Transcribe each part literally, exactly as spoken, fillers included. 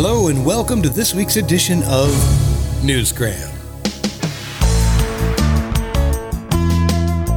Hello and welcome to this week's edition of Newsgram.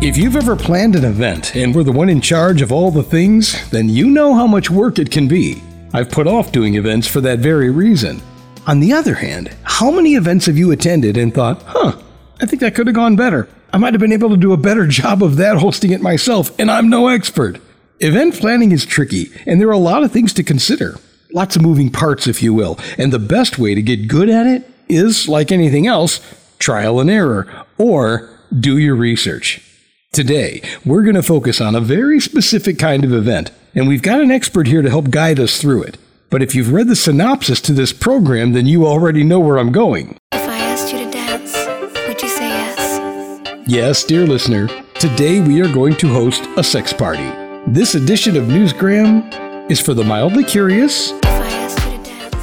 If you've ever planned an event and were the one in charge of all the things, then you know how much work it can be. I've put off doing events for that very reason. On the other hand, how many events have you attended and thought, huh, I think that could have gone better. I might have been able to do a better job of that hosting it myself, and I'm no expert. Event planning is tricky, and there are a lot of things to consider. Lots of moving parts, if you will. And the best way to get good at it is, like anything else, trial and error, or do your research. Today, we're going to focus on a very specific kind of event, and we've got an expert here to help guide us through it. But if you've read the synopsis to this program, then you already know where I'm going. If I asked you to dance, would you say yes? Yes, dear listener, today we are going to host a sex party. This edition of Newsgram is for the mildly curious,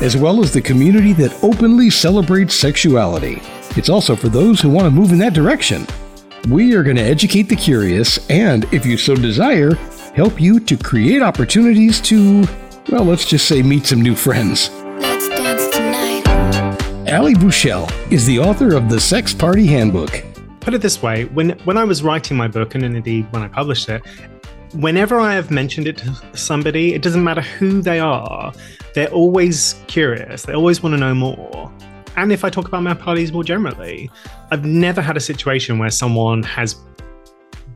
as well as the community that openly celebrates sexuality. It's also for those who want to move in that direction. We are going to educate the curious and, if you so desire, help you to create opportunities to, well, let's just say meet some new friends. Let's dance tonight. Ali Bushell is the author of The Sex Party Handbook. Put it this way, when, when I was writing my book, and indeed when I published it, whenever I have mentioned it to somebody, it doesn't matter who they are, they're always curious, they always want to know more. And if I talk about my parties more generally, I've never had a situation where someone has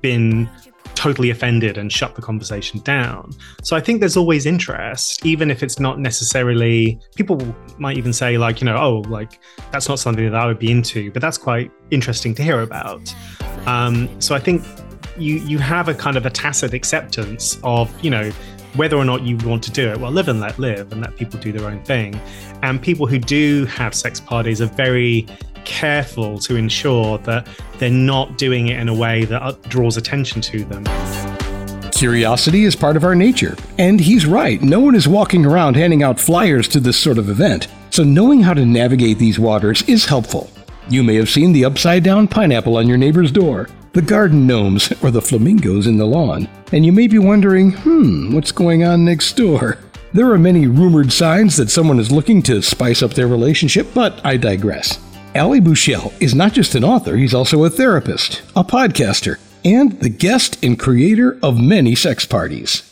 been totally offended and shut the conversation down. So I think there's always interest, even if it's not necessarily, people might even say like, you know, oh, like that's not something that I would be into, but that's quite interesting to hear about. Um, so I think you you have a kind of a tacit acceptance of, you know, whether or not you want to do it. Well, live and let live and let people do their own thing. And people who do have sex parties are very careful to ensure that they're not doing it in a way that draws attention to them. Curiosity is part of our nature. And he's right. No one is walking around handing out flyers to this sort of event. So knowing how to navigate these waters is helpful. You may have seen the upside-down pineapple on your neighbor's door, the garden gnomes, or the flamingos in the lawn. And you may be wondering, hmm, what's going on next door? There are many rumored signs that someone is looking to spice up their relationship, but I digress. Ali Bushell is not just an author, he's also a therapist, a podcaster, and the guest and creator of many sex parties.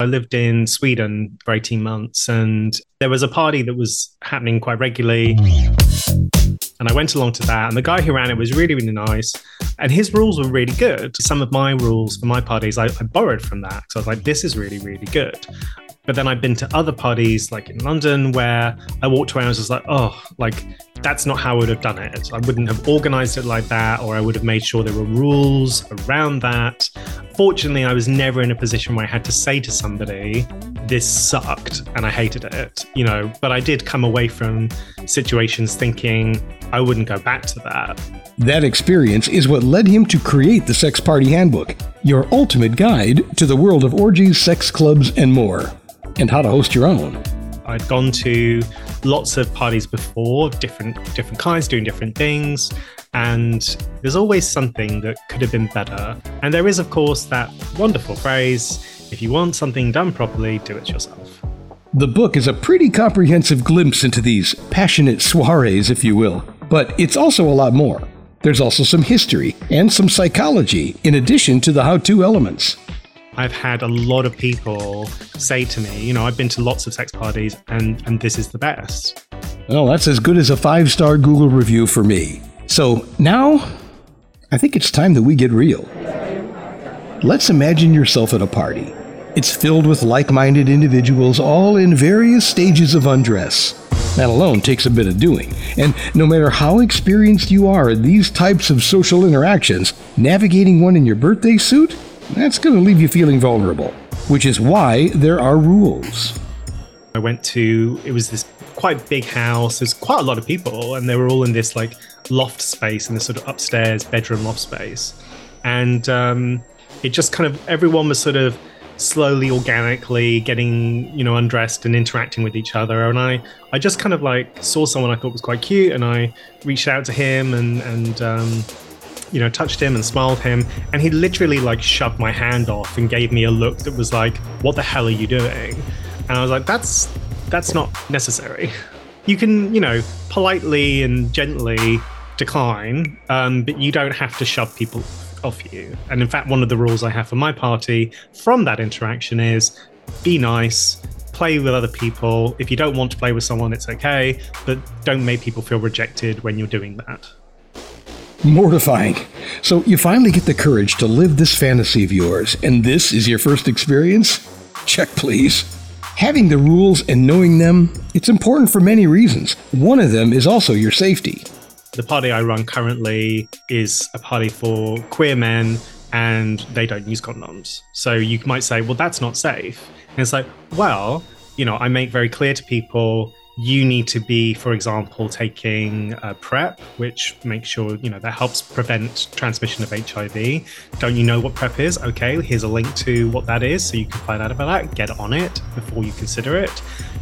I lived in Sweden for eighteen months, and there was a party that was happening quite regularly. And I went along to that, and the guy who ran it was really, really nice. And his rules were really good. Some of my rules for my parties, I, I borrowed from that. So I was like, this is really, really good. But then I've been to other parties, like in London, where I walked away and I was just like, oh, like, that's not how I would have done it. I wouldn't have organized it like that, or I would have made sure there were rules around that. Fortunately, I was never in a position where I had to say to somebody, this sucked and I hated it, you know, but I did come away from situations thinking I wouldn't go back to that. That experience is what led him to create the Sex Party Handbook, your ultimate guide to the world of orgies, sex clubs, and more, and how to host your own. I'd gone to lots of parties before, different different kinds, doing different things, and there's always something that could have been better. And there is, of course, that wonderful phrase, if you want something done properly, do it yourself. The book is a pretty comprehensive glimpse into these passionate soirees, if you will, but it's also a lot more. There's also some history and some psychology, in addition to the how-to elements. I've had a lot of people say to me, you know, I've been to lots of sex parties and, and this is the best. Well, that's as good as a five-star Google review for me. So now, I think it's time that we get real. Let's imagine yourself at a party. It's filled with like-minded individuals, all in various stages of undress. That alone takes a bit of doing. And no matter how experienced you are at these types of social interactions, navigating one in your birthday suit? That's going to leave you feeling vulnerable, which is why there are rules. I went to, it was this quite big house. There's quite a lot of people, and they were all in this like loft space, in this sort of upstairs bedroom loft space. And um, it just kind of, everyone was sort of slowly, organically getting, you know, undressed and interacting with each other. And I, I just kind of like saw someone I thought was quite cute, and I reached out to him and, and, um, you know, touched him and smiled him, and he literally like shoved my hand off and gave me a look that was like, what the hell are you doing? And I was like, that's That's not necessary. You can, you know, politely and gently decline, um, but you don't have to shove people off you. And in fact, one of the rules I have for my party from that interaction is be nice, play with other people. If you don't want to play with someone, it's okay, but don't make people feel rejected when you're doing that. Mortifying. So you finally get the courage to live this fantasy of yours, and this is your first experience? Check, please. Having the rules and knowing them, it's important for many reasons. One of them is also your safety. The party I run currently is a party for queer men, and they don't use condoms. So you might say, well, that's not safe. And it's like, well, you know, I make very clear to people, you need to be, for example, taking uh, PrEP, which makes sure, you know, that helps prevent transmission of H I V. Don't you know what PrEP is? Okay, here's a link to what that is, so you can find out about that. Get on it before you consider it.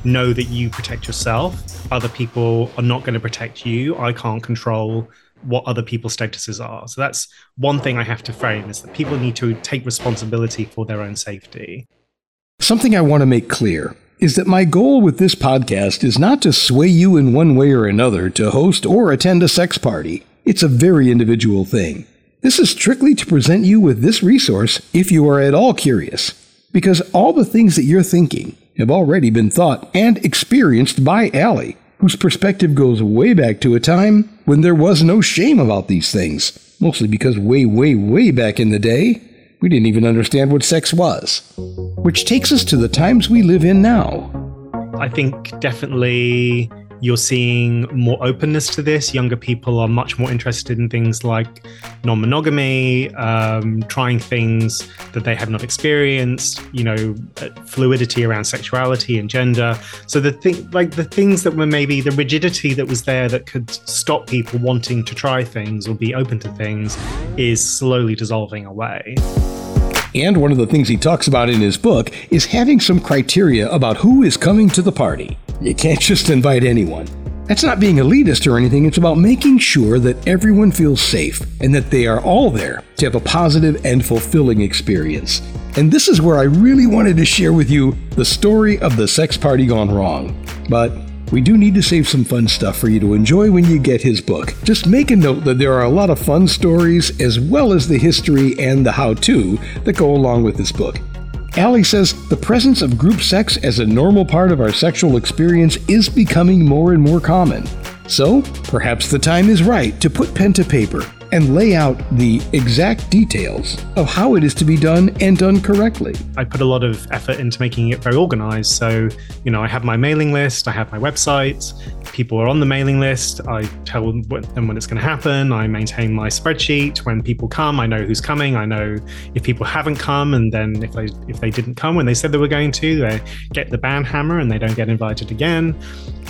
Know that you protect yourself. Other people are not going to protect you. I can't control what other people's statuses are. So that's one thing I have to frame, is that people need to take responsibility for their own safety. Something I want to make clear is that my goal with this podcast is not to sway you in one way or another to host or attend a sex party. It's a very individual thing. This is strictly to present you with this resource if you are at all curious, because all the things that you're thinking have already been thought and experienced by Ali, whose perspective goes way back to a time when there was no shame about these things, mostly because way, way, way back in the day, we didn't even understand what sex was. Which takes us to the times we live in now. I think definitely you're seeing more openness to this. Younger people are much more interested in things like non-monogamy, um, trying things that they have not experienced, you know, fluidity around sexuality and gender. So the thing, like the things that were maybe the rigidity that was there that could stop people wanting to try things or be open to things is slowly dissolving away. And one of the things he talks about in his book is having some criteria about who is coming to the party. You can't just invite anyone. That's not being elitist or anything. It's about making sure that everyone feels safe and that they are all there to have a positive and fulfilling experience. And this is where I really wanted to share with you the story of the sex party gone wrong. But we do need to save some fun stuff for you to enjoy when you get his book. Just make a note that there are a lot of fun stories as well as the history and the how-to that go along with this book. Ali says the presence of group sex as a normal part of our sexual experience is becoming more and more common. So, perhaps the time is right to put pen to paper and lay out the exact details of how it is to be done and done correctly. I put a lot of effort into making it very organized. So, you know, I have my mailing list, I have my website, people are on the mailing list, I tell them when it's going to happen, I maintain my spreadsheet. When people come, I know who's coming, I know if people haven't come, and then if they if they didn't come when they said they were going to, they get the ban hammer and they don't get invited again.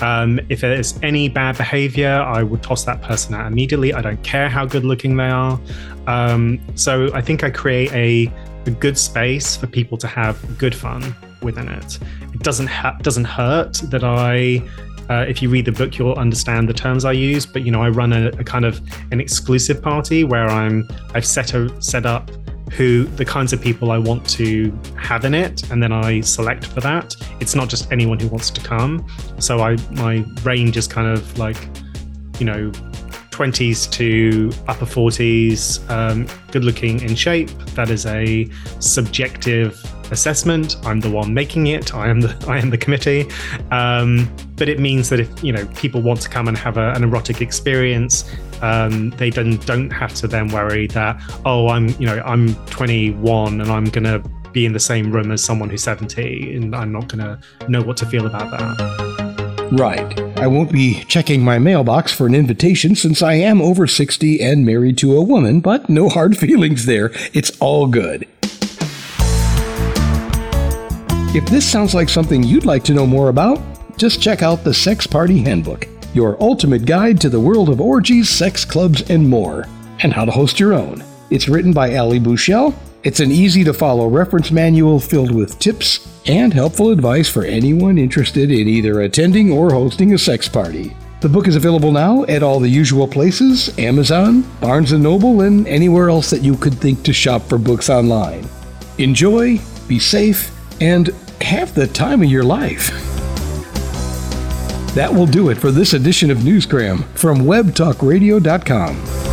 Um, if there's any bad behavior, I would toss that person out immediately. I don't care how good looking they are. Um, so I think I create a, a good space for people to have good fun within it. It doesn't ha- doesn't hurt that I, uh, if you read the book, you'll understand the terms I use. But you know, I run a, a kind of an exclusive party where I'm I've set a, set up who the kinds of people I want to have in it, and then I select for that. It's not just anyone who wants to come. So I my range is kind of like, you know, twenties to upper forties, um, good looking, in shape. That is a subjective assessment. I'm the one making it. I am the I am the committee. Um, but it means that if, you know, people want to come and have a, an erotic experience, um, they then don't have to then worry that, oh, I'm, you know, I'm twenty-one and I'm gonna be in the same room as someone who's seventy and I'm not gonna know what to feel about that. Right. I won't be checking my mailbox for an invitation since I am over sixty and married to a woman, but no hard feelings there. It's all good. If this sounds like something you'd like to know more about, just check out The Sex Party Handbook, your ultimate guide to the world of orgies, sex clubs, and more, and how to host your own. It's written by Ali Bushell. It's an easy-to-follow reference manual filled with tips and helpful advice for anyone interested in either attending or hosting a sex party. The book is available now at all the usual places, Amazon, Barnes and Noble, and anywhere else that you could think to shop for books online. Enjoy, be safe, and have the time of your life. That will do it for this edition of Newsgram from web talk radio dot com.